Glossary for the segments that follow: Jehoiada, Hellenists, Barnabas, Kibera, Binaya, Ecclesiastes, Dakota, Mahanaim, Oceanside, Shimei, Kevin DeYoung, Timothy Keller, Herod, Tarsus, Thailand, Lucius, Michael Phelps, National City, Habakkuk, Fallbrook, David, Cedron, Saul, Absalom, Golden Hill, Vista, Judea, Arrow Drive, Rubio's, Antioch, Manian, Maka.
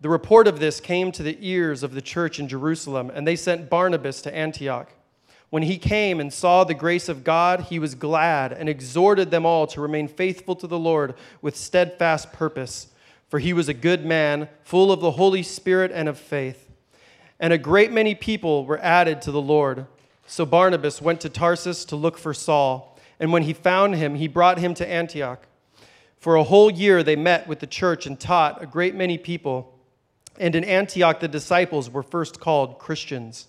The report of this came to the ears of the church in Jerusalem, and they sent Barnabas to Antioch. When he came and saw the grace of God, he was glad and exhorted them all to remain faithful to the Lord with steadfast purpose, for he was a good man, full of the Holy Spirit and of faith. And a great many people were added to the Lord. So Barnabas went to Tarsus to look for Saul, and when he found him, he brought him to Antioch. For a whole year they met with the church and taught a great many people, and in Antioch the disciples were first called Christians.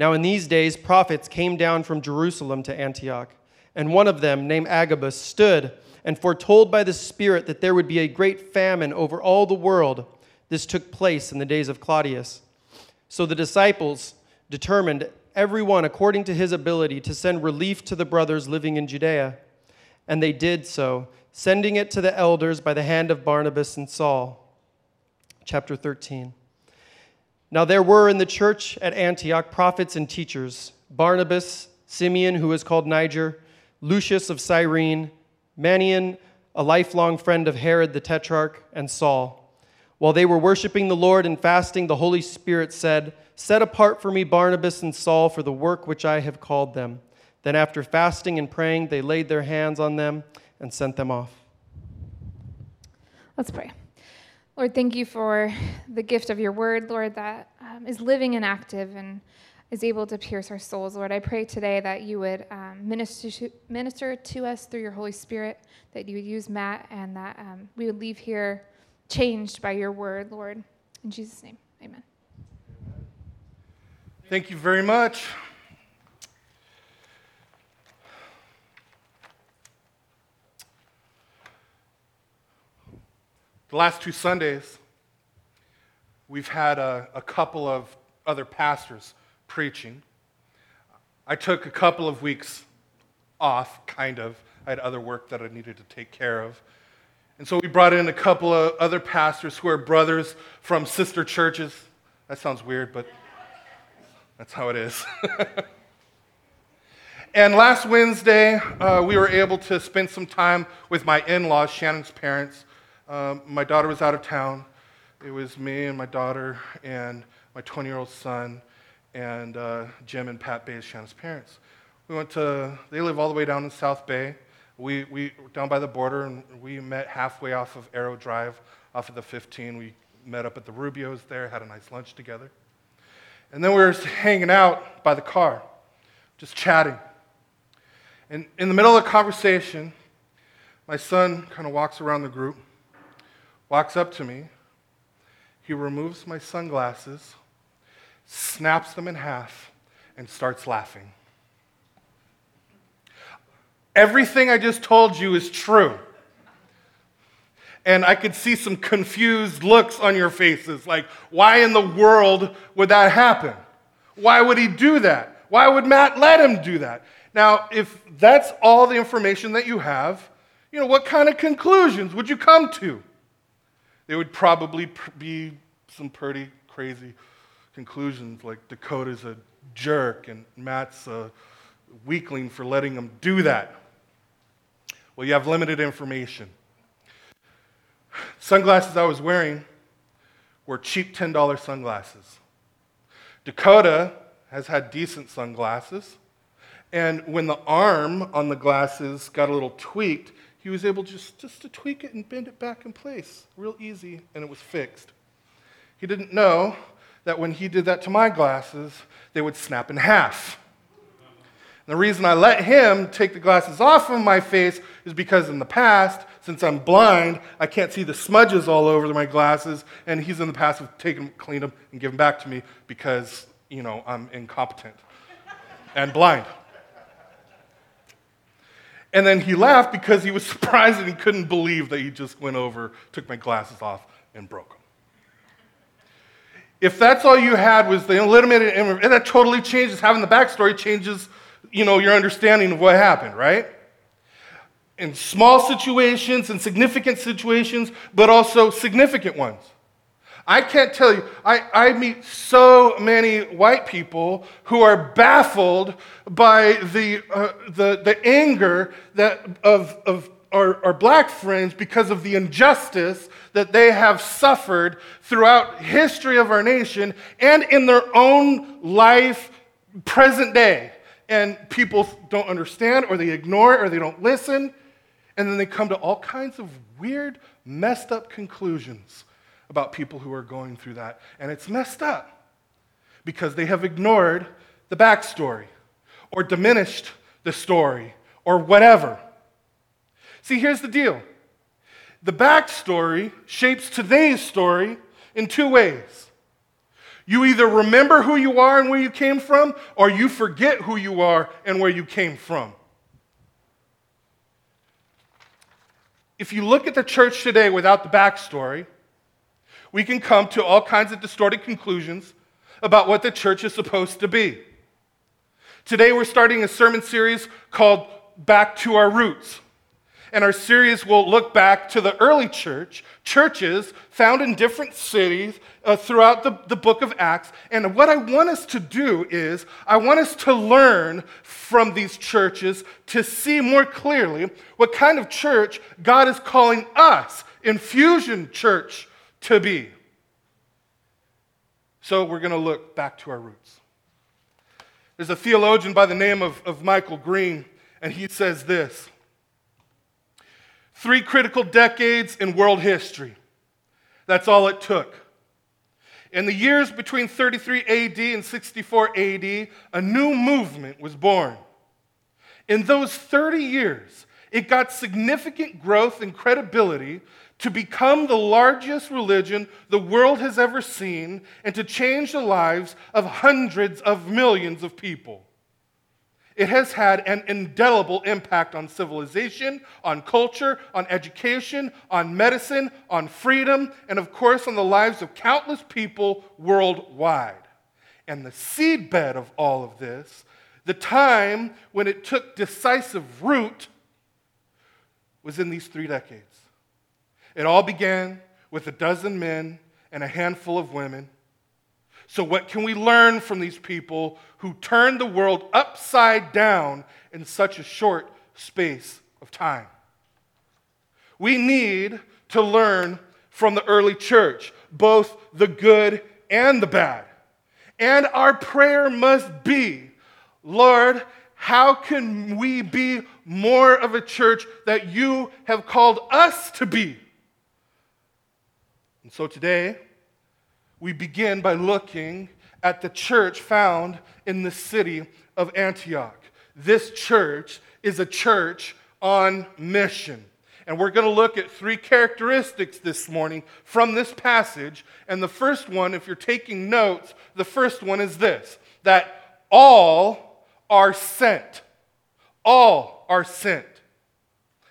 Now in these days prophets came down from Jerusalem to Antioch, and one of them, named Agabus, stood and foretold by the Spirit that there would be a great famine over all the world. This took place in the days of Claudius. So the disciples determined everyone according to his ability to send relief to the brothers living in Judea. And they did so, sending it to the elders by the hand of Barnabas and Saul. Chapter 13. Now there were in the church at Antioch prophets and teachers, Barnabas, Simeon, who was called Niger, Lucius of Cyrene, Manian, a lifelong friend of Herod the Tetrarch, and Saul. While they were worshiping the Lord and fasting, the Holy Spirit said, "Set apart for me Barnabas and Saul for the work which I have called them." Then after fasting and praying, they laid their hands on them and sent them off. Let's pray. Lord, thank you for the gift of your word, Lord, that is living and active and is able to pierce our souls. Lord, I pray today that you would minister to us through your Holy Spirit, that you would use Matt, and that we would leave here changed by your word, Lord. In Jesus' name, amen. Thank you very much. The last two Sundays, we've had a couple of other pastors preaching. I took a couple of weeks off, kind of. I had other work that I needed to take care of. And so we brought in a couple of other pastors who are brothers from sister churches. That sounds weird, but that's how it is. And last Wednesday, we were able to spend some time with my in-laws, Shannon's parents. My daughter was out of town. It was me and my daughter and my 20-year-old son, and Jim and Pat Bay's, Shannon's parents. We went to, they live all the way down in South Bay. We were down by the border, and we met halfway off of Arrow Drive, off of the 15. We met up at the Rubio's there, had a nice lunch together. And then we were hanging out by the car, just chatting. And in the middle of the conversation, my son kind of walks around the group, walks up to me. He removes my sunglasses, snaps them in half, and starts laughing. Everything I just told you is true. And I could see some confused looks on your faces, like, why in the world would that happen? Why would he do that? Why would Matt let him do that? Now, if that's all the information that you have, you know, what kind of conclusions would you come to? They would probably be some pretty crazy conclusions, like Dakota's a jerk and Matt's a weakling for letting him do that. Well, you have limited information. Sunglasses I was wearing were cheap $10 sunglasses. Dakota has had decent sunglasses, and when the arm on the glasses got a little tweaked, he was able just to tweak it and bend it back in place real easy, and it was fixed. He didn't know that when he did that to my glasses, they would snap in half. And the reason I let him take the glasses off of my face is because in the past, since I'm blind, I can't see the smudges all over my glasses, and he's in the past of taking them, clean them, and give them back to me because, you know, I'm incompetent and blind. And then he laughed because he was surprised and he couldn't believe that he just went over, took my glasses off, and broke them. If that's all you had was the unlimited, and that totally changes, having the backstory changes, you know, your understanding of what happened, right? In small situations, in significant situations, but also significant ones. I can't tell you, I meet so many white people who are baffled by the anger that of our black friends because of the injustice that they have suffered throughout history of our nation and in their own life, present day. And people don't understand, or they ignore, or they don't listen, and then they come to all kinds of weird, messed up conclusions about people who are going through that. And it's messed up because they have ignored the backstory or diminished the story or whatever. See, here's the deal. The backstory shapes today's story in two ways. You either remember who you are and where you came from, or you forget who you are and where you came from. If you look at the church today without the backstory, we can come to all kinds of distorted conclusions about what the church is supposed to be. Today we're starting a sermon series called Back to Our Roots. And our series will look back to the early church, churches found in different cities throughout the book of Acts. And what I want us to do is, I want us to learn from these churches to see more clearly what kind of church God is calling us, Infusion Church, to be. So we're going to look back to our roots. There's a theologian by the name of Michael Green, and he says this: 3 critical decades in world history. That's all it took. In the years between 33 AD and 64 AD, a new movement was born. In those 30 years, it got significant growth and credibility to become the largest religion the world has ever seen and to change the lives of hundreds of millions of people. It has had an indelible impact on civilization, on culture, on education, on medicine, on freedom, and of course on the lives of countless people worldwide. And the seedbed of all of this, the time when it took decisive root, was in these 3 decades. It all began with a dozen men and a handful of women. So what can we learn from these people who turned the world upside down in such a short space of time? We need to learn from the early church, both the good and the bad. And our prayer must be, Lord, how can we be more of a church that you have called us to be? And so today, we begin by looking at the church found in the city of Antioch. This church is a church on mission. And we're going to look at 3 characteristics this morning from this passage. And the first one, if you're taking notes, the first one is this: that all are sent. All are sent.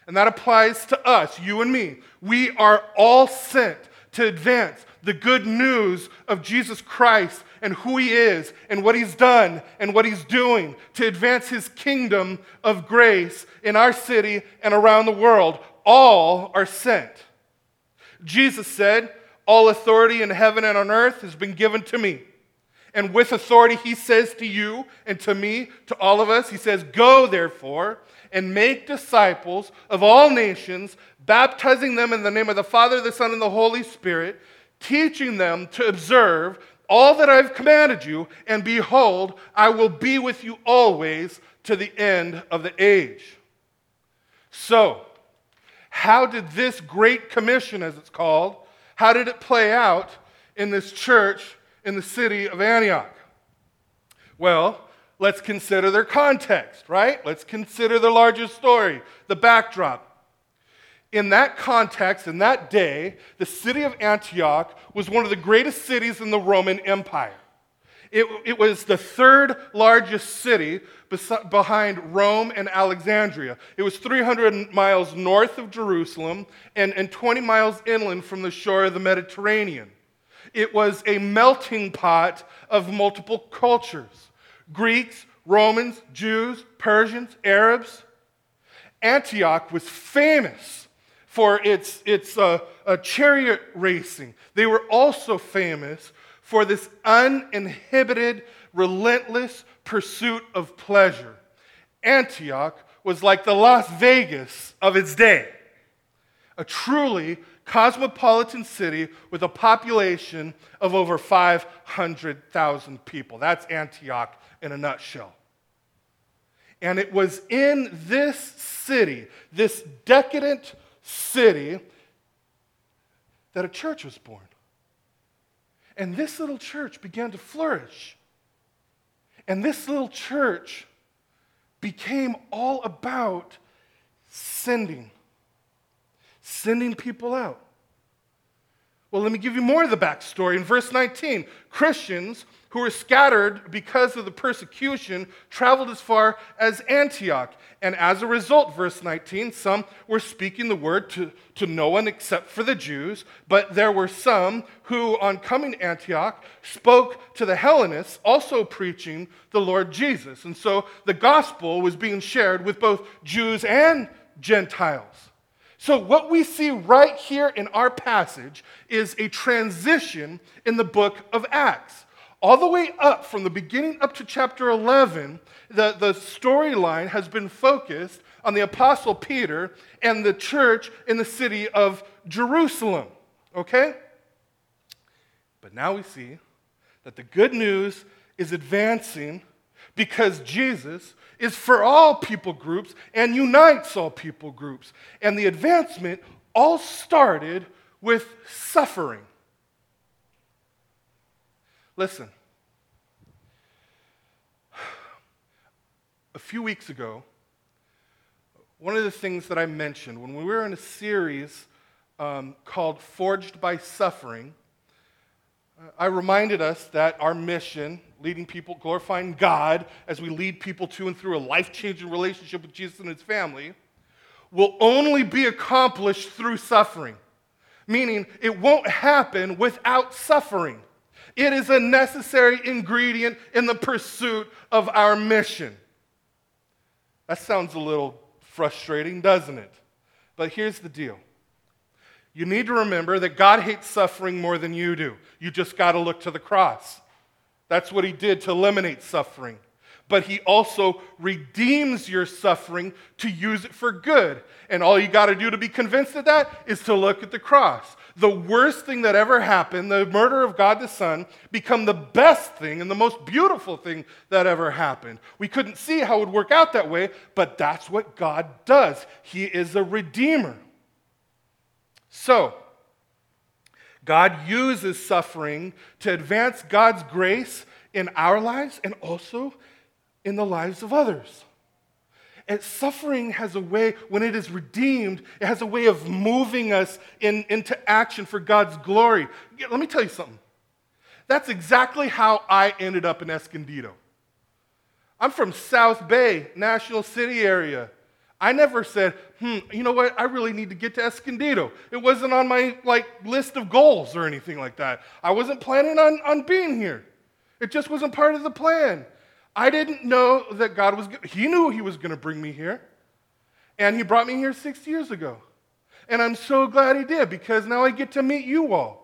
And that applies to us, you and me. We are all sent to advance the good news of Jesus Christ and who he is and what he's done and what he's doing to advance his kingdom of grace in our city and around the world. All are sent. Jesus said, "All authority in heaven and on earth has been given to me." And with authority he says to you and to me, to all of us, he says, "Go therefore and make disciples of all nations, baptizing them in the name of the Father, the Son, and the Holy Spirit, teaching them to observe all that I've commanded you, and behold, I will be with you always to the end of the age." So, how did this Great Commission, as it's called, how did it play out in this church in the city of Antioch? Well, let's consider their context, right? Let's consider the larger story, the backdrop. In that context, in that day, the city of Antioch was one of the greatest cities in the Roman Empire. It was the 3rd largest city behind Rome and Alexandria. It was 300 miles north of Jerusalem and 20 miles inland from the shore of the Mediterranean. It was a melting pot of multiple cultures. Greeks, Romans, Jews, Persians, Arabs. Antioch was famous for its chariot racing. They were also famous for this uninhibited, relentless pursuit of pleasure. Antioch was like the Las Vegas of its day, a truly cosmopolitan city with a population of over 500,000 people. That's Antioch in a nutshell. And it was in this city, this decadent city, that a church was born. And this little church began to flourish. And this little church became all about sending people out. Well, let me give you more of the backstory. In verse 19, Christians who were scattered because of the persecution traveled as far as Antioch. And as a result, verse 19, some were speaking the word to no one except for the Jews, but there were some who, on coming to Antioch, spoke to the Hellenists, also preaching the Lord Jesus. And so the gospel was being shared with both Jews and Gentiles. So what we see right here in our passage is a transition in the book of Acts. All the way up, from the beginning up to chapter 11, the storyline has been focused on the Apostle Peter and the church in the city of Jerusalem, okay? But now we see that the good news is advancing because Jesus is for all people groups and unites all people groups. And the advancement all started with suffering. Listen, a few weeks ago, one of the things that I mentioned when we were in a series called Forged by Suffering, I reminded us that our mission, leading people, glorifying God as we lead people to and through a life-changing relationship with Jesus and his family, will only be accomplished through suffering, meaning it won't happen without suffering. It is a necessary ingredient in the pursuit of our mission. That sounds a little frustrating, doesn't it? But here's the deal. You need to remember that God hates suffering more than you do. You just got to look to the cross. That's what he did to eliminate suffering. But he also redeems your suffering to use it for good. And all you got to do to be convinced of that is to look at the cross. The worst thing that ever happened, the murder of God the Son, become the best thing and the most beautiful thing that ever happened. We couldn't see how it would work out that way, but that's what God does. He is a redeemer. So, God uses suffering to advance God's grace in our lives and also in the lives of others. And suffering has a way, when it is redeemed, it has a way of moving us into action for God's glory. Let me tell you something. That's exactly how I ended up in Escondido. I'm from South Bay, National City area. I never said, you know what, I really need to get to Escondido. It wasn't on my list of goals or anything like that. I wasn't planning on being here. It just wasn't part of the plan. I didn't know that God was, he knew he was going to bring me here. And he brought me here 6 years ago. And I'm so glad he did, because now I get to meet you all.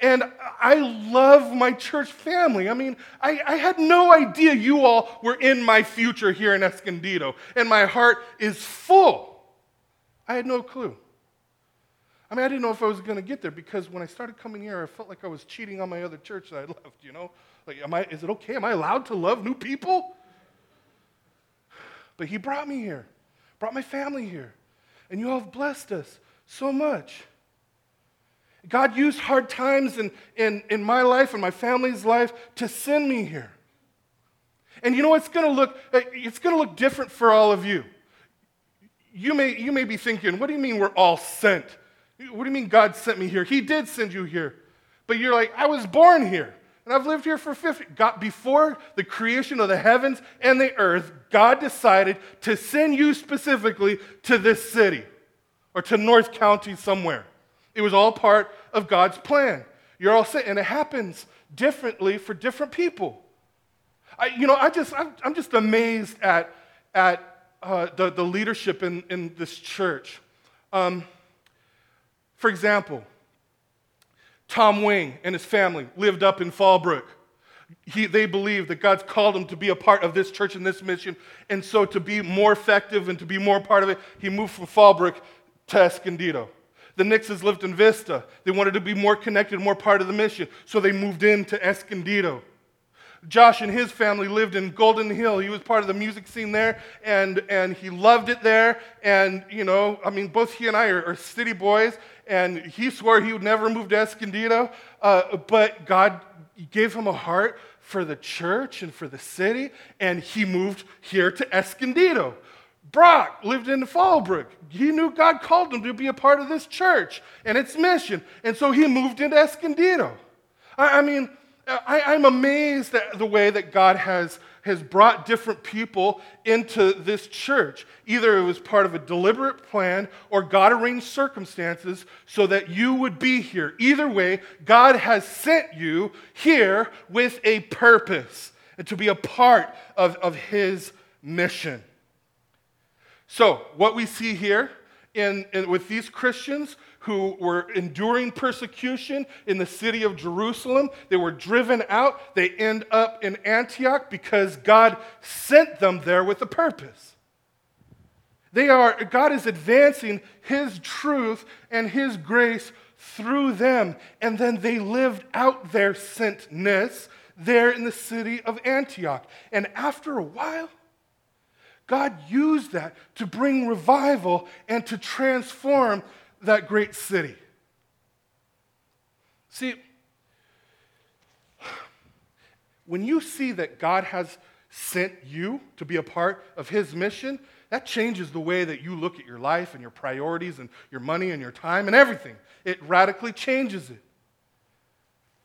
And I love my church family. I mean, I had no idea you all were in my future here in Escondido. And my heart is full. I had no clue. I mean, I didn't know if I was going to get there, because when I started coming here, I felt like I was cheating on my other church that I left, you know? Like, is it okay? Am I allowed to love new people? But he brought me here, brought my family here, and you all have blessed us so much. God used hard times in my life and my family's life to send me here. And you know what's going to look? It's going to look different for all of you. You may be thinking, what do you mean we're all sent? What do you mean God sent me here? He did send you here. But you're like, I was born here. And I've lived here for 50. God, before the creation of the heavens and the earth, God decided to send you specifically to this city or to North County somewhere. It was all part of God's plan. You're all sick. And it happens differently for different people. I'm just amazed at the leadership in this church. For example, Tom Wing and his family lived up in Fallbrook. They believe that God's called him to be a part of this church and this mission, and so to be more effective and to be more part of it, he moved from Fallbrook to Escondido. The Nixes lived in Vista. They wanted to be more connected, more part of the mission, so they moved into Escondido. Josh and his family lived in Golden Hill. He was part of the music scene there, and he loved it there. And, both he and I are city boys, and he swore he would never move to Escondido, but God gave him a heart for the church and for the city, and he moved here to Escondido. Brock lived in Fallbrook. He knew God called him to be a part of this church and its mission, and so he moved into Escondido. I'm amazed at the way that God has brought different people into this church. Either it was part of a deliberate plan or God arranged circumstances so that you would be here. Either way, God has sent you here with a purpose and to be a part of his mission. So what we see here with these Christians who were enduring persecution in the city of Jerusalem. They were driven out. They end up in Antioch because God sent them there with a purpose. God is advancing his truth and his grace through them. And then they lived out their sentness there in the city of Antioch. And after a while, God used that to bring revival and to transform that great city. See, when you see that God has sent you to be a part of his mission, that changes the way that you look at your life and your priorities and your money and your time and everything. It radically changes it.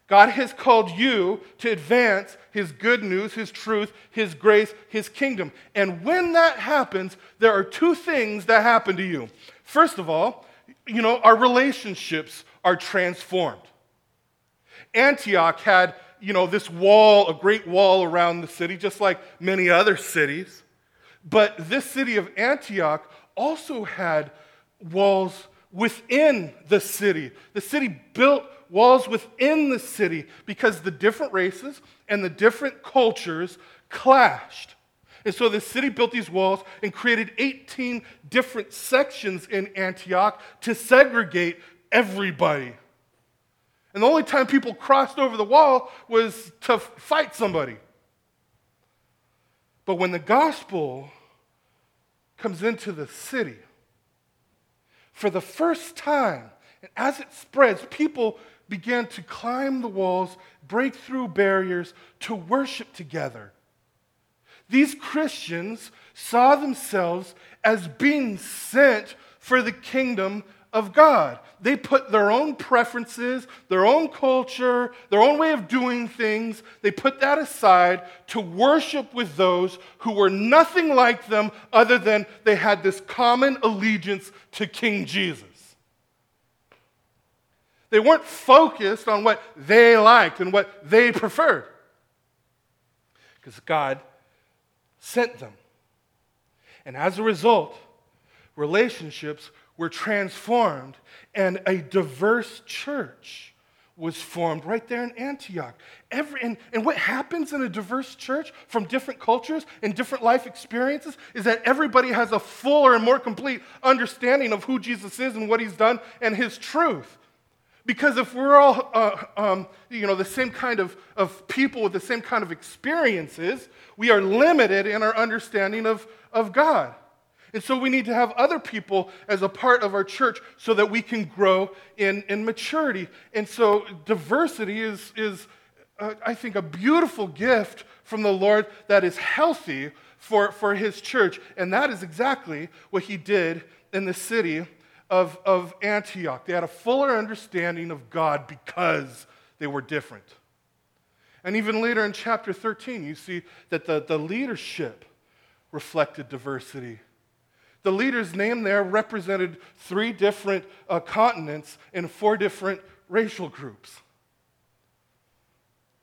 God has called you to advance his good news, his truth, his grace, his kingdom. And when that happens, there are two things that happen to you. First of all, our relationships are transformed. Antioch had, this wall, a great wall around the city, just like many other cities. But this city of Antioch also had walls within the city. The city built walls within the city because the different races and the different cultures clashed. And so the city built these walls and created 18 different sections in Antioch to segregate everybody. And the only time people crossed over the wall was to fight somebody. But when the gospel comes into the city, for the first time, and as it spreads, people began to climb the walls, break through barriers, to worship together. These Christians saw themselves as being sent for the kingdom of God. They put their own preferences, their own culture, their own way of doing things, they put that aside to worship with those who were nothing like them other than they had this common allegiance to King Jesus. They weren't focused on what they liked and what they preferred, because God sent them. And as a result, relationships were transformed and a diverse church was formed right there in Antioch. And what happens in a diverse church from different cultures and different life experiences is that everybody has a fuller and more complete understanding of who Jesus is and what he's done and his truth. Because if we're all, the same kind of people with the same kind of experiences, we are limited in our understanding of God. And so we need to have other people as a part of our church so that we can grow in maturity. And so diversity is I think, a beautiful gift from the Lord that is healthy for his church. And that is exactly what he did in the city of Antioch. They had a fuller understanding of God because they were different. And even later in chapter 13, you see that the leadership reflected diversity. The leader's name there represented 3 different continents and 4 different racial groups.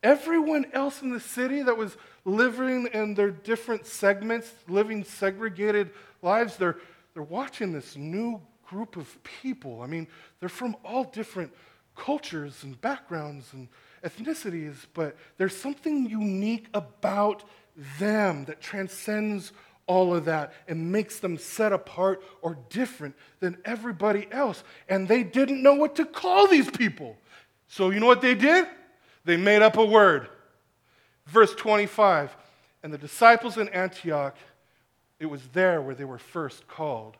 Everyone else in the city that was living in their different segments, living segregated lives, they're watching this new group of people. I mean, they're from all different cultures and backgrounds and ethnicities, but there's something unique about them that transcends all of that and makes them set apart or different than everybody else. And they didn't know what to call these people. So you know what they did? They made up a word. Verse 25, and the disciples in Antioch, it was there where they were first called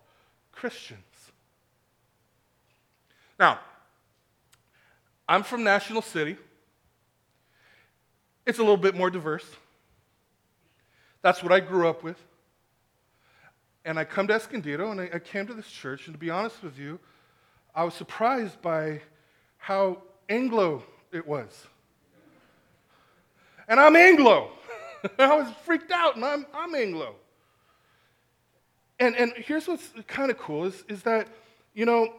Christians. Now, I'm from National City. It's a little bit more diverse. That's what I grew up with. And I come to Escondido, and I came to this church, and to be honest with you, I was surprised by how Anglo it was. And I'm Anglo. I was freaked out, and I'm Anglo. And here's what's kind of cool is that, you know,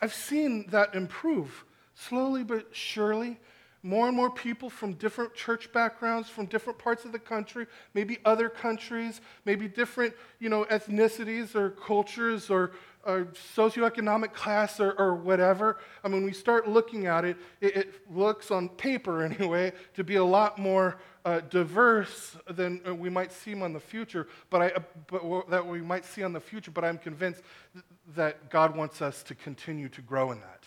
I've seen that improve slowly but surely. More and more people from different church backgrounds, from different parts of the country, maybe other countries, maybe different, you know, ethnicities or cultures or socioeconomic class or whatever. I mean, we start looking at it, it looks on paper anyway to be a lot more diverse than we might see on the future. But I'm convinced that God wants us to continue to grow in that.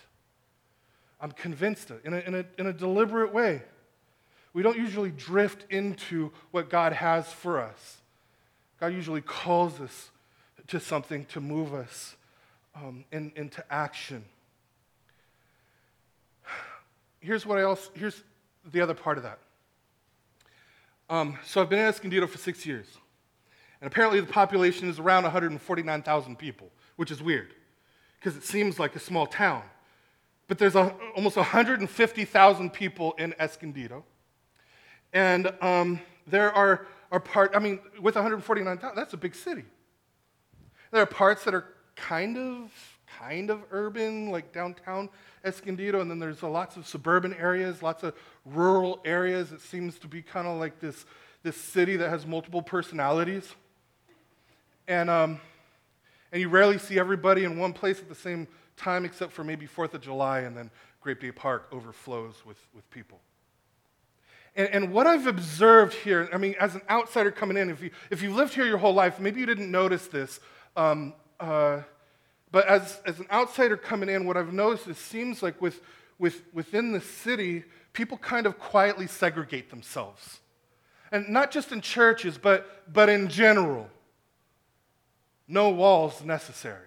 I'm convinced of it in a deliberate way. We don't usually drift into what God has for us. God usually calls us to something to move us into action. Here's the other part of that. So I've been in Escondido for 6 years, and apparently the population is around 149,000 people, which is weird because it seems like a small town. But there's almost 150,000 people in Escondido. And there are parts, I mean, with 149,000, that's a big city. There are parts that are kind of urban, like downtown Escondido, and then there's lots of suburban areas, lots of rural areas. It seems to be kind of like this city that has multiple personalities. And you rarely see everybody in one place at the same time, except for maybe 4th of July, and then Grape Day Park overflows with people. And what I've observed here, I mean, as an outsider coming in, if you lived here your whole life, maybe you didn't notice this, but as an outsider coming in, what I've noticed is it seems like within the city, people kind of quietly segregate themselves. And not just in churches, but in general. No walls necessary.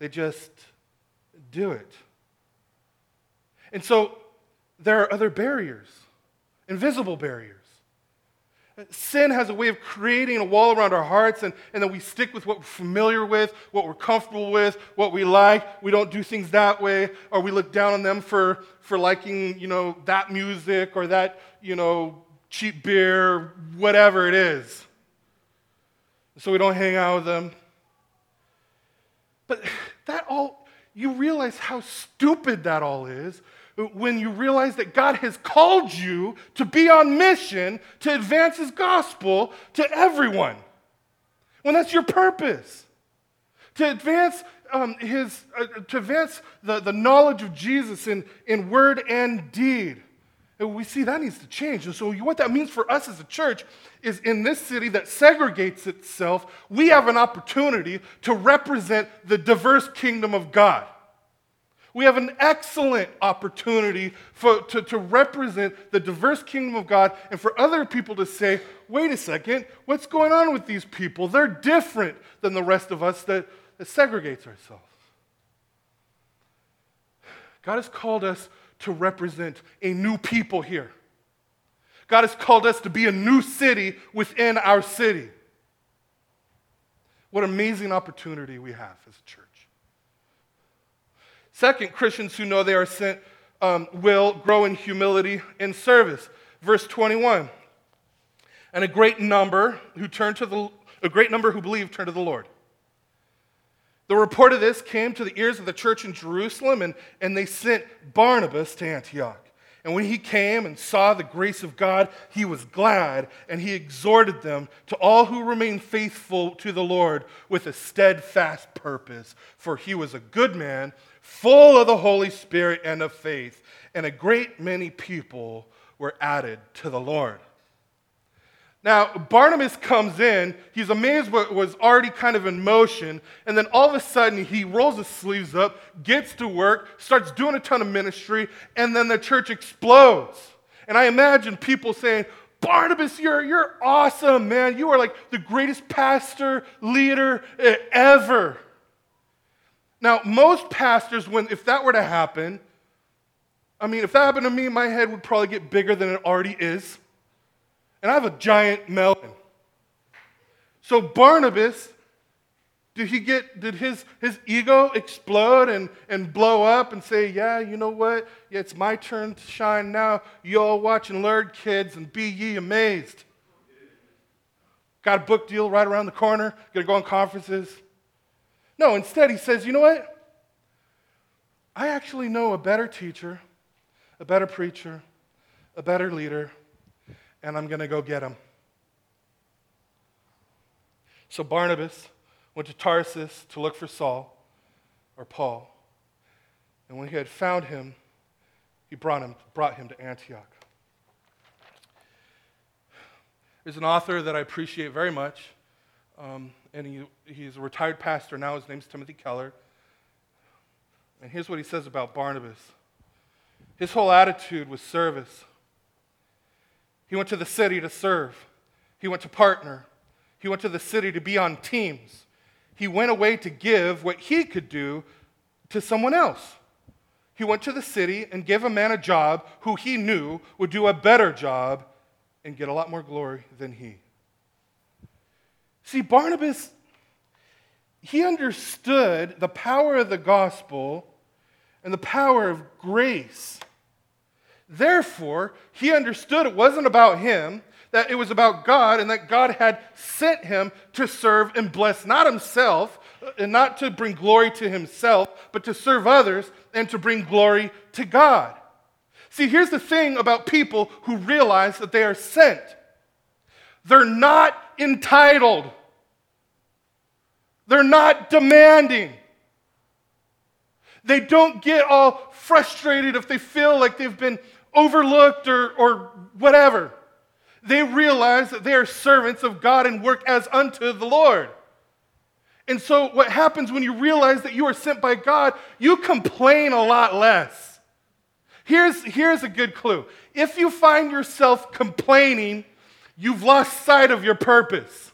They just do it. And so there are other barriers, invisible barriers. Sin has a way of creating a wall around our hearts, and then we stick with what we're familiar with, what we're comfortable with, what we like. We don't do things that way, or we look down on them for liking, you know, that music or that, you know, cheap beer, whatever it is. So we don't hang out with them. But that all... You realize how stupid that all is when you realize that God has called you to be on mission to advance His gospel to everyone. When that's your purpose, to advance the knowledge of Jesus in word and deed. And we see that needs to change. And so what that means for us as a church is in this city that segregates itself, we have an opportunity to represent the diverse kingdom of God. We have an excellent opportunity to represent the diverse kingdom of God and for other people to say, wait a second, what's going on with these people? They're different than the rest of us that segregates ourselves. God has called us to represent a new people here. God has called us to be a new city within our city. What amazing opportunity we have as a church. Second, Christians who know they are sent will grow in humility and service. Verse 21, and a great number who believed turned to the Lord. The report of this came to the ears of the church in Jerusalem, and they sent Barnabas to Antioch. And when he came and saw the grace of God, he was glad, and he exhorted them to all who remain faithful to the Lord with a steadfast purpose. For he was a good man, full of the Holy Spirit and of faith, and a great many people were added to the Lord. Now, Barnabas comes in, he's amazed what was already kind of in motion, and then all of a sudden he rolls his sleeves up, gets to work, starts doing a ton of ministry, and then the church explodes. And I imagine people saying, Barnabas, you're awesome, man. You are like the greatest pastor, leader ever. Now, most pastors, if that were to happen, if that happened to me, my head would probably get bigger than it already is. And I have a giant melon. So Barnabas, did his ego explode and blow up and say, yeah, you know what? Yeah, it's my turn to shine now. You all watch and learn, kids, and be ye amazed. Got a book deal right around the corner. Going to go on conferences. No, instead he says, you know what? I actually know a better teacher, a better preacher, a better leader, and I'm going to go get him. So Barnabas went to Tarsus to look for Saul, or Paul. And when he had found him, he brought him to Antioch. There's an author that I appreciate very much, and he's a retired pastor now. His name's Timothy Keller. And here's what he says about Barnabas. His whole attitude was service. He went to the city to serve. He went to partner. He went to the city to be on teams. He went away to give what he could do to someone else. He went to the city and gave a man a job who he knew would do a better job and get a lot more glory than he. See, Barnabas, he understood the power of the gospel and the power of grace. Therefore, he understood it wasn't about him, that it was about God, and that God had sent him to serve and bless, not himself, and not to bring glory to himself, but to serve others and to bring glory to God. See, here's the thing about people who realize that they are sent. They're not entitled. They're not demanding. They don't get all frustrated if they feel like they've been overlooked or whatever. They realize that they are servants of God and work as unto the Lord. And so what happens when you realize that you are sent by God, you complain a lot less. Here's a good clue. If you find yourself complaining, you've lost sight of your purpose.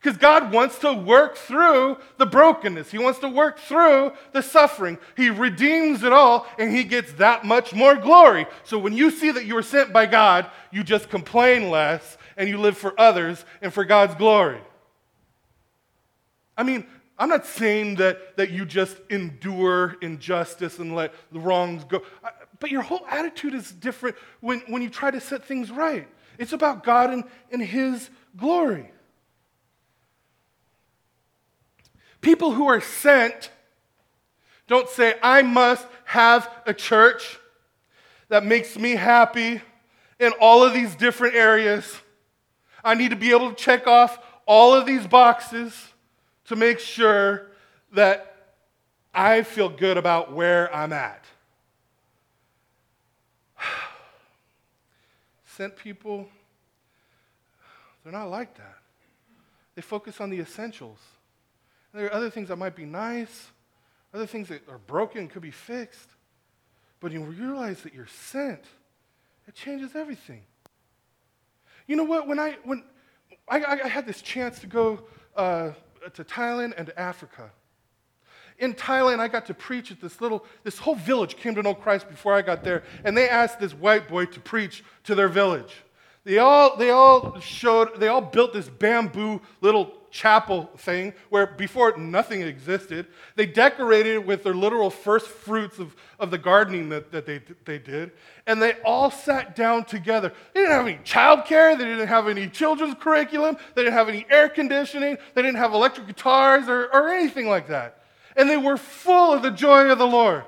Because God wants to work through the brokenness. He wants to work through the suffering. He redeems it all, and he gets that much more glory. So when you see that you were sent by God, you just complain less, and you live for others and for God's glory. I'm not saying that you just endure injustice and let the wrongs go. But your whole attitude is different when you try to set things right. It's about God and his glory. People who are sent don't say, I must have a church that makes me happy in all of these different areas. I need to be able to check off all of these boxes to make sure that I feel good about where I'm at. Sent people, they're not like that. They focus on the essentials. There are other things that might be nice, other things that are broken, could be fixed. But when you realize that you're sent, it changes everything. You know what? When I had this chance to go to Thailand and to Africa. In Thailand, I got to preach at this whole village came to know Christ before I got there, and they asked this white boy to preach to their village. They all built this bamboo little chapel thing where before nothing existed. They decorated it with their literal first fruits of the gardening that they did, and they all sat down together. They didn't have any childcare. They didn't have any children's curriculum. They didn't have any air conditioning. They didn't have electric guitars or anything like that. And they were full of the joy of the Lord.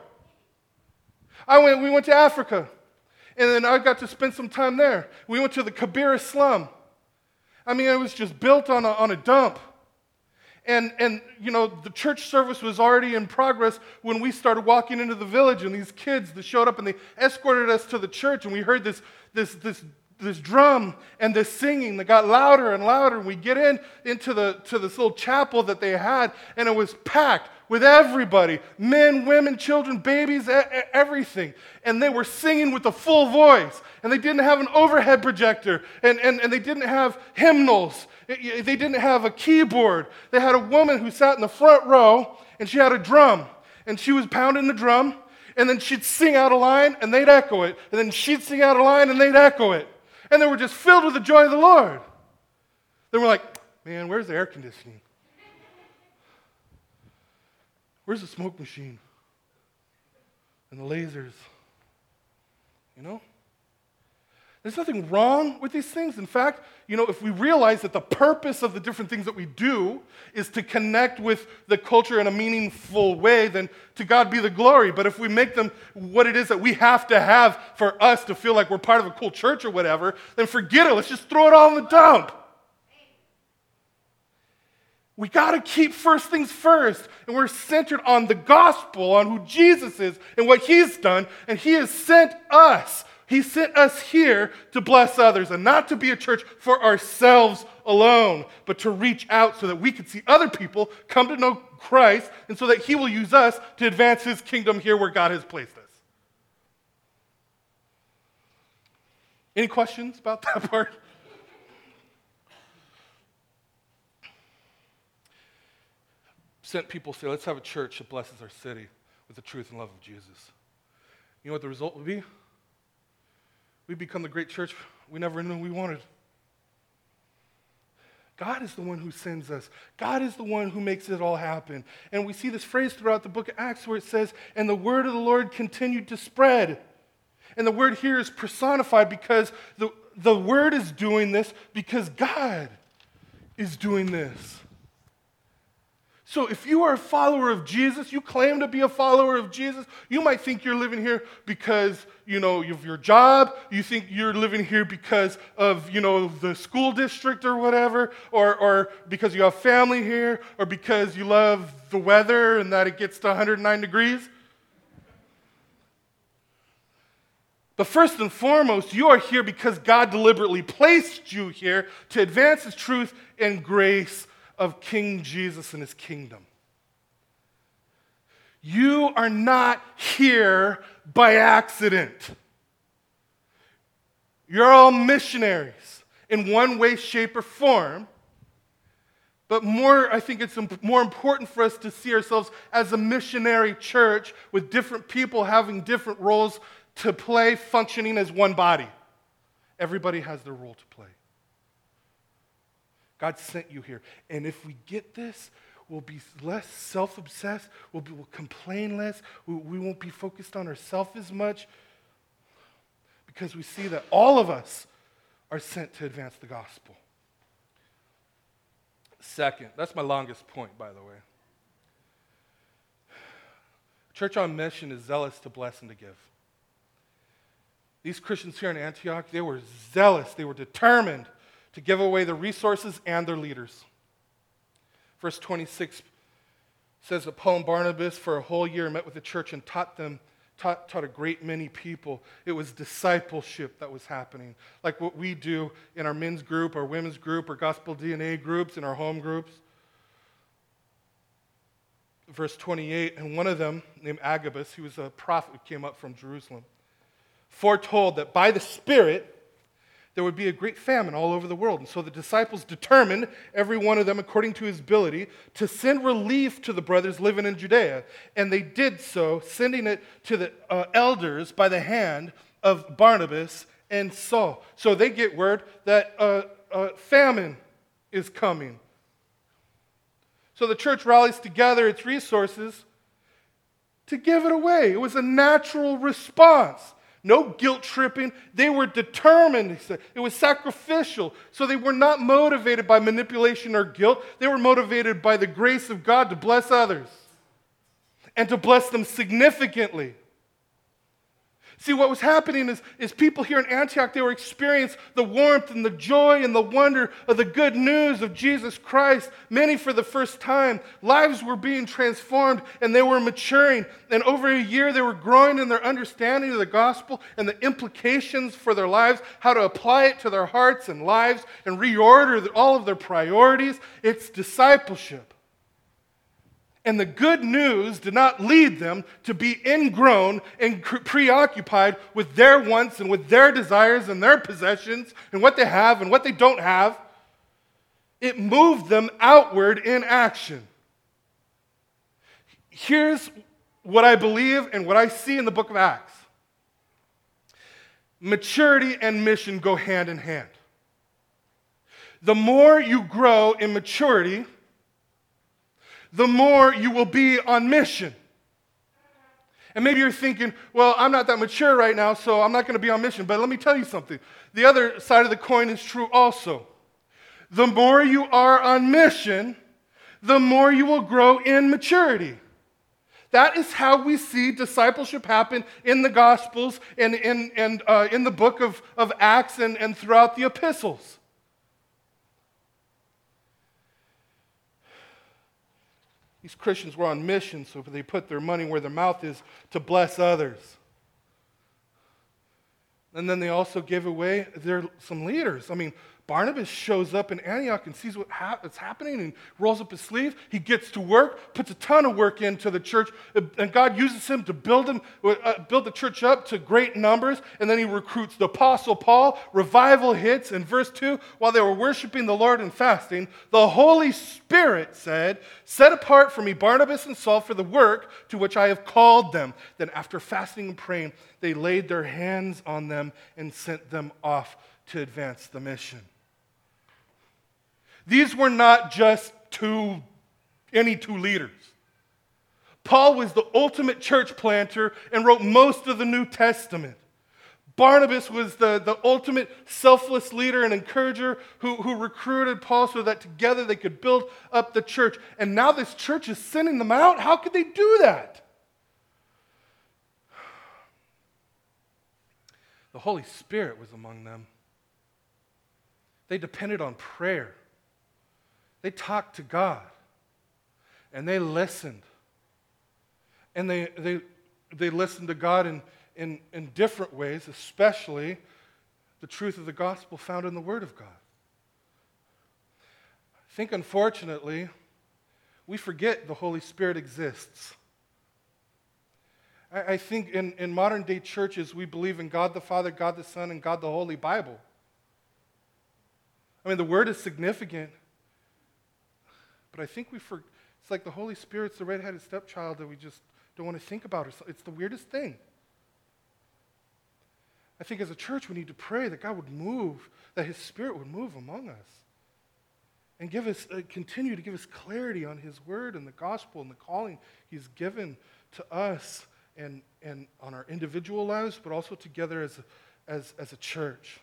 We went to Africa, And then I got to spend some time there. We went to the Kibera slum. I mean, it was just built on a dump. And you know, the church service was already in progress when we started walking into the village, and these kids that showed up and they escorted us to the church, and we heard this drum and this singing that got louder and louder. And we get into this little chapel that they had, and it was packed with everybody, men, women, children, babies, everything. And they were singing with a full voice. And they didn't have an overhead projector. And they didn't have hymnals. They didn't have a keyboard. They had a woman who sat in the front row, and she had a drum. And she was pounding the drum, and then she'd sing out a line, and they'd echo it. And then she'd sing out a line, and they'd echo it. And they were just filled with the joy of the Lord. They were like, man, where's the air conditioning? Where's the smoke machine and the lasers? You know? There's nothing wrong with these things. In fact, you know, if we realize that the purpose of the different things that we do is to connect with the culture in a meaningful way, then to God be the glory. But if we make them what it is that we have to have for us to feel like we're part of a cool church or whatever, then forget it. Let's just throw it all in the dump. We got to keep first things first, and we're centered on the gospel, on who Jesus is and what he's done, and he has sent us. He sent us here to bless others, and not to be a church for ourselves alone, but to reach out so that we could see other people come to know Christ, and so that he will use us to advance his kingdom here where God has placed us. Any questions about that part? Sent people say, let's have a church that blesses our city with the truth and love of Jesus. You know what the result would be? We become the great church we never knew we wanted. God is the one who sends us. God is the one who makes it all happen. And we see this phrase throughout the book of Acts where it says, and the word of the Lord continued to spread. And the word here is personified because the word is doing this because God is doing this. So if you are a follower of Jesus, you claim to be a follower of Jesus, you might think you're living here because, you know, of your job. You think you're living here because of, you know, the school district or whatever, or because you have family here, or because you love the weather and that it gets to 109 degrees. But first and foremost, you are here because God deliberately placed you here to advance his truth and grace of King Jesus and his kingdom. You are not here by accident. You're all missionaries in one way, shape, or form. But more, I think it's more important for us to see ourselves as a missionary church with different people having different roles to play, functioning as one body. Everybody has their role to play. God sent you here. And if we get this, we'll be less self-obsessed. We'll complain less. We won't be focused on ourselves as much, because we see that all of us are sent to advance the gospel. Second, that's my longest point, by the way. Church on mission is zealous to bless and to give. These Christians here in Antioch, they were zealous. They were determined to give away the resources and their leaders. Verse 26 says that Paul and Barnabas for a whole year met with the church and taught a great many people. It was discipleship that was happening, like what we do in our men's group, our women's group, our gospel DNA groups, in our home groups. Verse 28, and one of them, named Agabus, he was a prophet who came up from Jerusalem, foretold that by the Spirit there would be a great famine all over the world. And so the disciples determined, every one of them according to his ability, to send relief to the brothers living in Judea. And they did so, sending it to the elders by the hand of Barnabas and Saul. So they get word that famine is coming. So the church rallies together its resources to give it away. It was a natural response. No guilt tripping. They were determined. It was sacrificial. So they were not motivated by manipulation or guilt. They were motivated by the grace of God to bless others and to bless them significantly. See, what was happening is people here in Antioch, they were experiencing the warmth and the joy and the wonder of the good news of Jesus Christ. Many for the first time, lives were being transformed and they were maturing. And over a year, they were growing in their understanding of the gospel and the implications for their lives, how to apply it to their hearts and lives and reorder all of their priorities. It's discipleship. And the good news did not lead them to be ingrown and preoccupied with their wants and with their desires and their possessions and what they have and what they don't have. It moved them outward in action. Here's what I believe and what I see in the book of Acts. Maturity and mission go hand in hand. The more you grow in maturity, the more you will be on mission. And maybe you're thinking, well, I'm not that mature right now, so I'm not going to be on mission. But let me tell you something. The other side of the coin is true also. The more you are on mission, the more you will grow in maturity. That is how we see discipleship happen in the Gospels and in the book of Acts and throughout the epistles. These Christians were on mission, so they put their money where their mouth is to bless others. And then they also gave away some leaders. I mean, Barnabas shows up in Antioch and sees what's happening and rolls up his sleeve. He gets to work, puts a ton of work into the church, and God uses him to build the church up to great numbers, and then he recruits the Apostle Paul. Revival hits in verse 2. While they were worshiping the Lord and fasting, the Holy Spirit said, "Set apart for me Barnabas and Saul for the work to which I have called them." Then after fasting and praying, they laid their hands on them and sent them off to advance the mission. These were not just any two leaders. Paul was the ultimate church planter and wrote most of the New Testament. Barnabas was the ultimate selfless leader and encourager who recruited Paul so that together they could build up the church. And now this church is sending them out? How could they do that? The Holy Spirit was among them. They depended on prayer. They talked to God, and they listened. And they listened to God in different ways, especially the truth of the gospel found in the Word of God. I think, unfortunately, we forget the Holy Spirit exists. I think in modern-day churches, we believe in God the Father, God the Son, and God the Holy Bible. I mean, the Word is significant. But I think it's like the Holy Spirit's the red-headed stepchild that we just don't want to think about. It's the weirdest thing. I think as a church we need to pray that God would move, that His Spirit would move among us and give us, continue to give us clarity on His Word and the gospel and the calling He's given to us and on our individual lives, but also together as a church.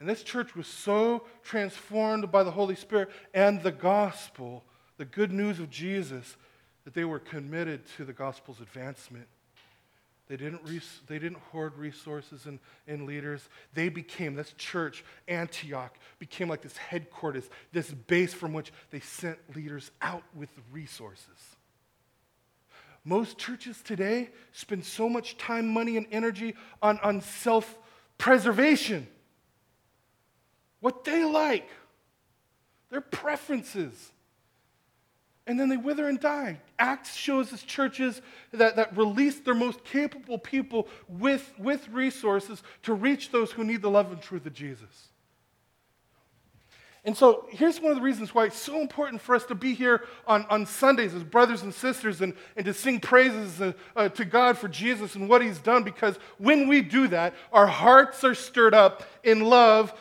And this church was so transformed by the Holy Spirit and the gospel, the good news of Jesus, that they were committed to the gospel's advancement. They didn't hoard resources and leaders. They became, this church, Antioch, became like this headquarters, this base from which they sent leaders out with resources. Most churches today spend so much time, money, and energy on self-preservation. What they like, their preferences. And then they wither and die. Acts shows us churches that release their most capable people with resources to reach those who need the love and truth of Jesus. And so here's one of the reasons why it's so important for us to be here on Sundays as brothers and sisters and to sing praises to God for Jesus and what He's done, because when we do that, our hearts are stirred up in love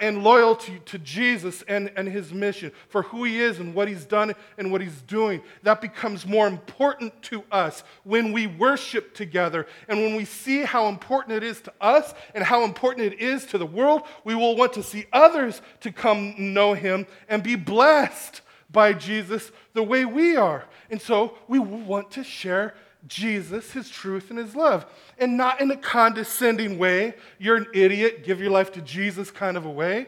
and loyalty to Jesus and His mission, for who He is and what He's done and what He's doing. That becomes more important to us when we worship together. And when we see how important it is to us and how important it is to the world, we will want to see others to come know Him and be blessed by Jesus the way we are. And so we want to share Jesus, his truth, and his love. And not in a condescending way, you're an idiot, give your life to Jesus kind of a way.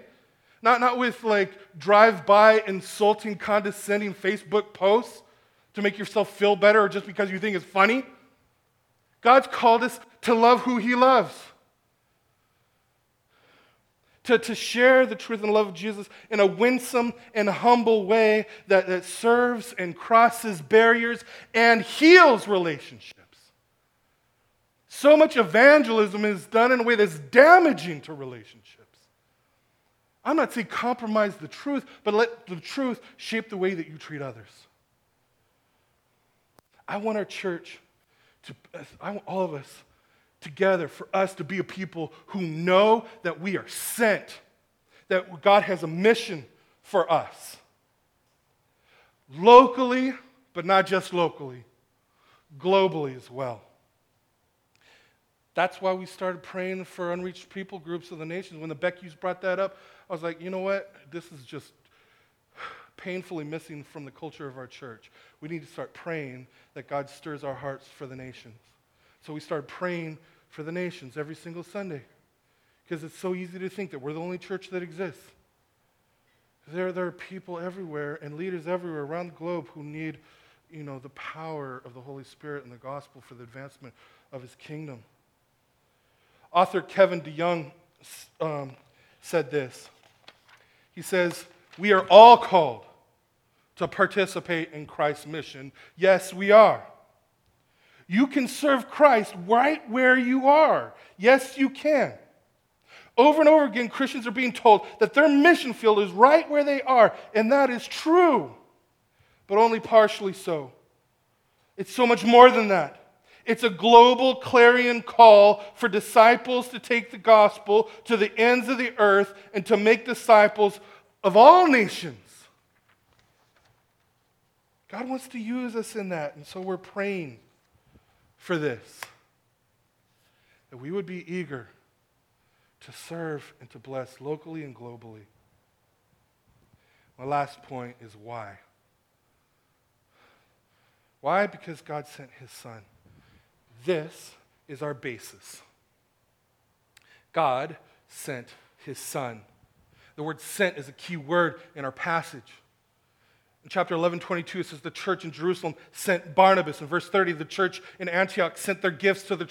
Not with like drive-by, insulting, condescending Facebook posts to make yourself feel better or just because you think it's funny. God's called us to love who he loves. To share the truth and love of Jesus in a winsome and humble way that serves and crosses barriers and heals relationships. So much evangelism is done in a way that's damaging to relationships. I'm not saying compromise the truth, but let the truth shape the way that you treat others. I want our church, I want all of us, together for us to be a people who know that we are sent, that God has a mission for us. Locally, but not just locally, globally as well. That's why we started praying for unreached people groups of the nations. When the Beckys brought that up, I was like, you know what? This is just painfully missing from the culture of our church. We need to start praying that God stirs our hearts for the nations. So we started praying for the nations every single Sunday because it's so easy to think that we're the only church that exists. There are people everywhere and leaders everywhere around the globe who need, the power of the Holy Spirit and the gospel for the advancement of his kingdom. Author Kevin DeYoung said this. He says, "We are all called to participate in Christ's mission. Yes, we are. You can serve Christ right where you are. Yes, you can." Over and over again, Christians are being told that their mission field is right where they are, and that is true, but only partially so. It's so much more than that. It's a global clarion call for disciples to take the gospel to the ends of the earth and to make disciples of all nations. God wants to use us in that, and so we're praying for this, that we would be eager to serve and to bless locally and globally. My last point is why. Why? Because God sent his son. This is our basis. God sent his son. The word sent is a key word in our passage. In chapter 11:22, it says the church in Jerusalem sent Barnabas. In verse 30, the church in Antioch sent their gifts to the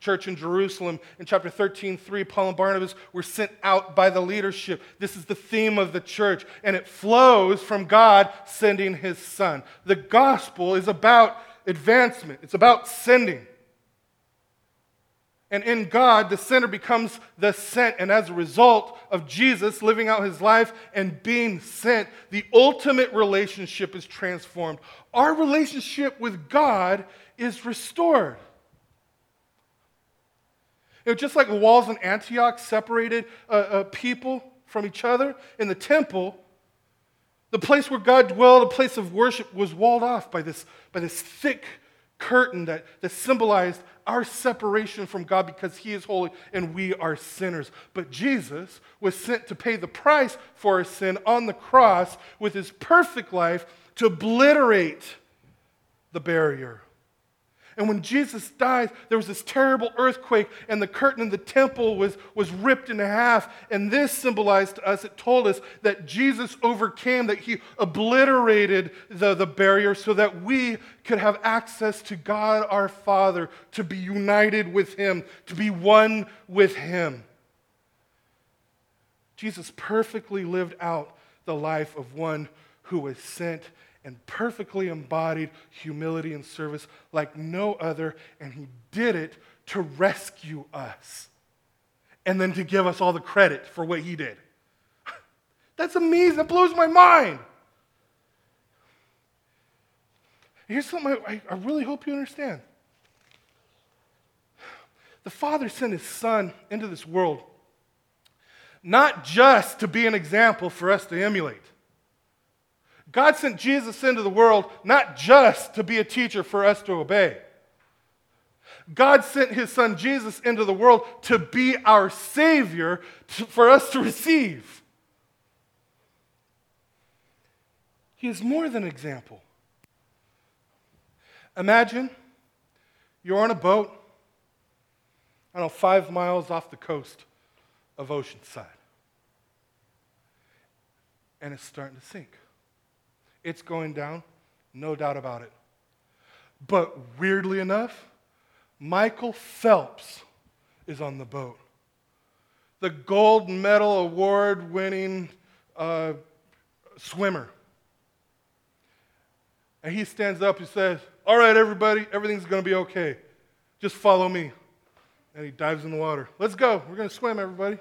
church in Jerusalem. In chapter 13:3, Paul and Barnabas were sent out by the leadership. This is the theme of the church, and it flows from God sending his son. The gospel is about advancement. It's about sending. And in God, the sinner becomes the sent. And as a result of Jesus living out his life and being sent, the ultimate relationship is transformed. Our relationship with God is restored. Just like the walls in Antioch separated people from each other in the temple, the place where God dwelled, a place of worship, was walled off by this thick curtain that symbolized our separation from God because he is holy and we are sinners. But Jesus was sent to pay the price for our sin on the cross with his perfect life to obliterate the barrier. And when Jesus died, there was this terrible earthquake and the curtain in the temple was ripped in half. And this symbolized to us, it told us that Jesus overcame, that he obliterated the barrier so that we could have access to God our Father, to be united with him, to be one with him. Jesus perfectly lived out the life of one who was sent and perfectly embodied humility and service like no other, and he did it to rescue us and then to give us all the credit for what he did. That's amazing. That blows my mind. Here's something I really hope you understand. The Father sent his Son into this world not just to be an example for us to emulate. God sent Jesus into the world not just to be a teacher for us to obey. God sent his son Jesus into the world to be our Savior for us to receive. He is more than an example. Imagine You're on a boat, I don't know, 5 miles off the coast of Oceanside. And it's starting to sink. It's going down, no doubt about it. But weirdly enough, Michael Phelps is on the boat. The gold medal award-winning swimmer. And he stands up and says, "All right, everybody, everything's going to be okay. Just follow me." And he dives in the water. "Let's go. We're going to swim, everybody."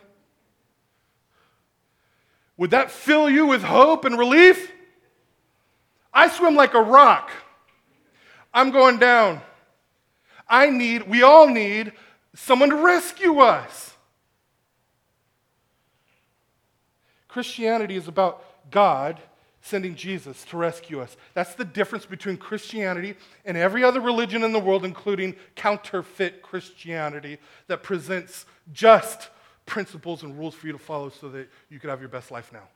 Would that fill you with hope and relief? I swim like a rock. I'm going down. We all need someone to rescue us. Christianity is about God sending Jesus to rescue us. That's the difference between Christianity and every other religion in the world, including counterfeit Christianity that presents just principles and rules for you to follow so that you can have your best life now.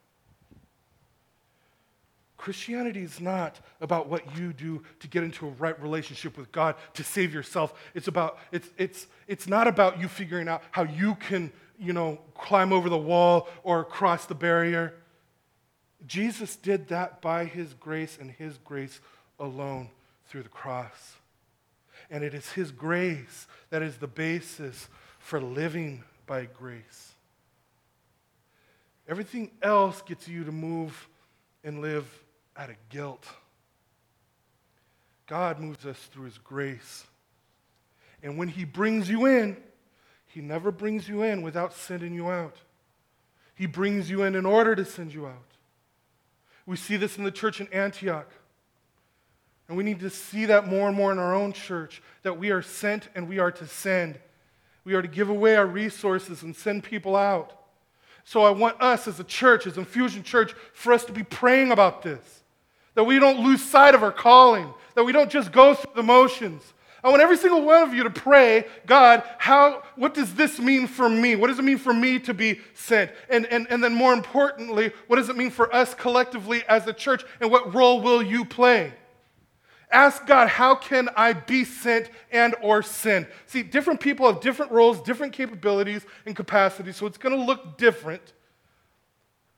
Christianity is not about what you do to get into a right relationship with God to save yourself. It's not about you figuring out how you can, climb over the wall or cross the barrier. Jesus did that by his grace and his grace alone through the cross. And it is his grace that is the basis for living by grace. Everything else gets you to move and live out of guilt. God moves us through his grace. And when he brings you in, he never brings you in without sending you out. He brings you in order to send you out. We see this in the church in Antioch. And we need to see that more and more in our own church, that we are sent and we are to send. We are to give away our resources and send people out. So I want us as a church, as Infusion Church, for us to be praying about this, that we don't lose sight of our calling, that we don't just go through the motions. I want every single one of you to pray, "God, what does this mean for me? What does it mean for me to be sent? And then more importantly, what does it mean for us collectively as a church, and what role will you play?" Ask God, how can I be sent and or send? See, different people have different roles, different capabilities and capacities, so it's going to look different.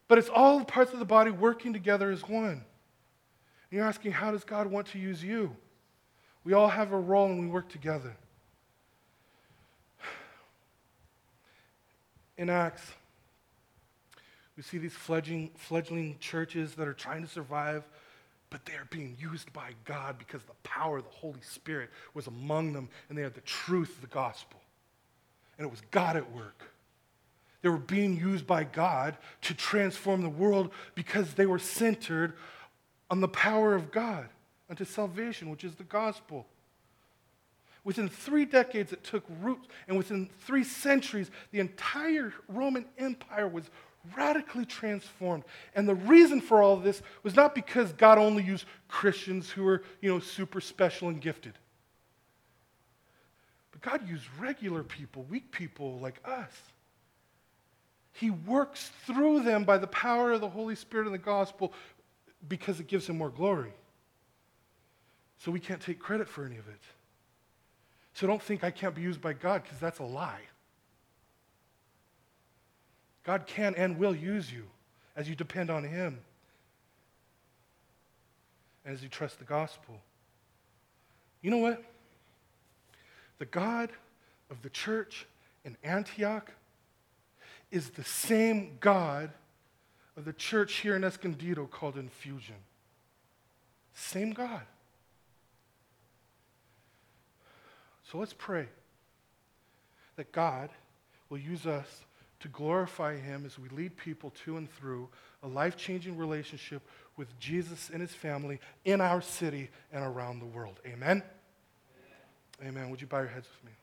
But it's all the parts of the body working together as one. And you're asking, how does God want to use you? We all have a role and we work together. In Acts, we see these fledgling churches that are trying to survive, but they are being used by God because the power of the Holy Spirit was among them, and they had the truth of the gospel. And it was God at work. They were being used by God to transform the world because they were centered on the power of God unto salvation, which is the gospel. Within 3 decades, it took root, and within 3 centuries, the entire Roman Empire was radically transformed. And the reason for all this was not because God only used Christians who were, super special and gifted. But God used regular people, weak people like us. He works through them by the power of the Holy Spirit and the gospel because it gives him more glory. So we can't take credit for any of it. So don't think I can't be used by God, because that's a lie. God can and will use you as you depend on him and as you trust the gospel. You know what? The God of the church in Antioch is the same God of the church here in Escondido called Infusion. Same God. So let's pray that God will use us to glorify him as we lead people to and through a life-changing relationship with Jesus and his family in our city and around the world. Amen? Amen. Amen. Would you bow your heads with me?